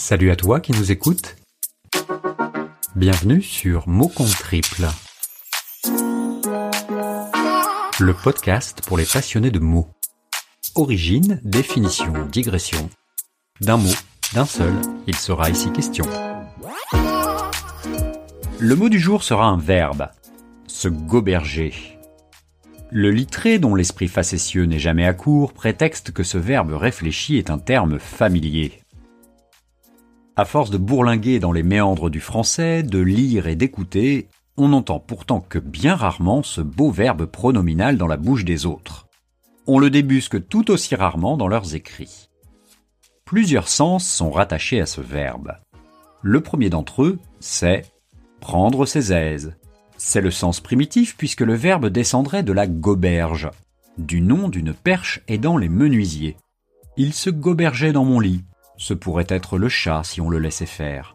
Salut à toi qui nous écoutes. Bienvenue sur Mot Compte Triple, le podcast pour les passionnés de mots. Origine, définition, digression. D'un mot, d'un seul, il sera ici question. Le mot du jour sera un verbe, se goberger. Le littré, dont l'esprit facétieux n'est jamais à court, prétexte que ce verbe réfléchi est un terme familier. À force de bourlinguer dans les méandres du français, de lire et d'écouter, on entend pourtant que bien rarement ce beau verbe pronominal dans la bouche des autres. On le débusque tout aussi rarement dans leurs écrits. Plusieurs sens sont rattachés à ce verbe. Le premier d'entre eux, c'est « prendre ses aises ». C'est le sens primitif puisque le verbe descendrait de la goberge, du nom d'une perche aidant les menuisiers. Il se gobergeait dans mon lit. Ce pourrait être le chat si on le laissait faire.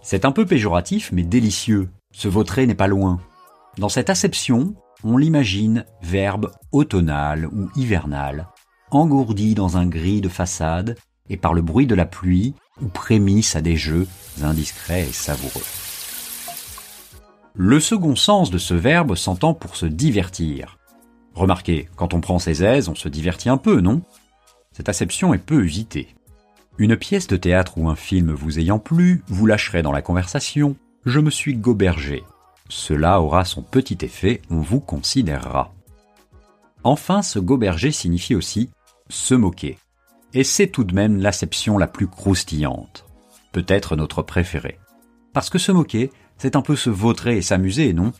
C'est un peu péjoratif mais délicieux. Ce vautré n'est pas loin. Dans cette acception, on l'imagine verbe automnal ou hivernal, engourdi dans un gris de façade et par le bruit de la pluie ou prémisse à des jeux indiscrets et savoureux. Le second sens de ce verbe s'entend pour se divertir. Remarquez, quand on prend ses aises, on se divertit un peu, non? Cette acception est peu usitée. Une pièce de théâtre ou un film vous ayant plu, vous lâcherez dans la conversation « Je me suis gobergé ». Cela aura son petit effet, on vous considérera. Enfin, se goberger signifie aussi « se moquer ». Et c'est tout de même l'acception la plus croustillante. Peut-être notre préférée. Parce que se moquer, c'est un peu se vautrer et s'amuser, non?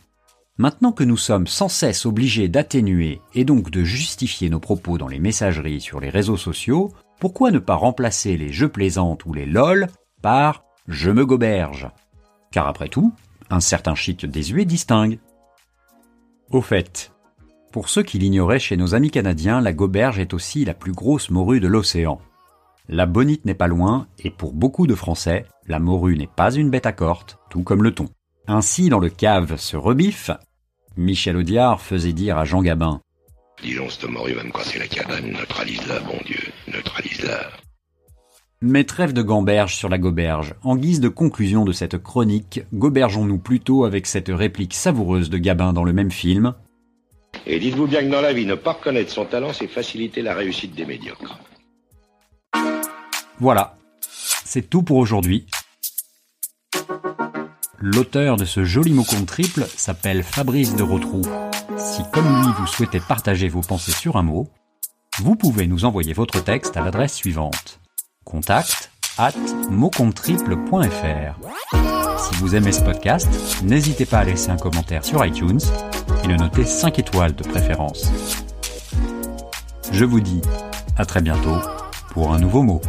Maintenant que nous sommes sans cesse obligés d'atténuer et donc de justifier nos propos dans les messageries sur les réseaux sociaux, pourquoi ne pas remplacer les « je plaisante » ou les « lol » par « je me goberge » ? Car après tout, un certain chic désuet distingue. Au fait, pour ceux qui l'ignoraient chez nos amis canadiens, la goberge est aussi la plus grosse morue de l'océan. La bonite n'est pas loin, et pour beaucoup de Français, la morue n'est pas une bête à corte, tout comme le thon. Ainsi, dans Le cave se rebiffe, Michel Audiard faisait dire à Jean Gabin: Disons, cette morue va me casser la cabane, neutralise-la, bon Dieu, neutralise-la. Mais trêve de gamberge sur la goberge. En guise de conclusion de cette chronique, gobergeons-nous plutôt avec cette réplique savoureuse de Gabin dans le même film. Et dites-vous bien que dans la vie, ne pas reconnaître son talent, c'est faciliter la réussite des médiocres. Voilà, c'est tout pour aujourd'hui. L'auteur de ce joli mot compte triple s'appelle Fabrice de Rotrou. Si comme lui vous souhaitez partager vos pensées sur un mot, vous pouvez nous envoyer votre texte à l'adresse suivante: contact@motcomptetriple.fr. Si vous aimez ce podcast, n'hésitez pas à laisser un commentaire sur iTunes et le noter 5 étoiles de préférence. Je vous dis à très bientôt pour un nouveau mot.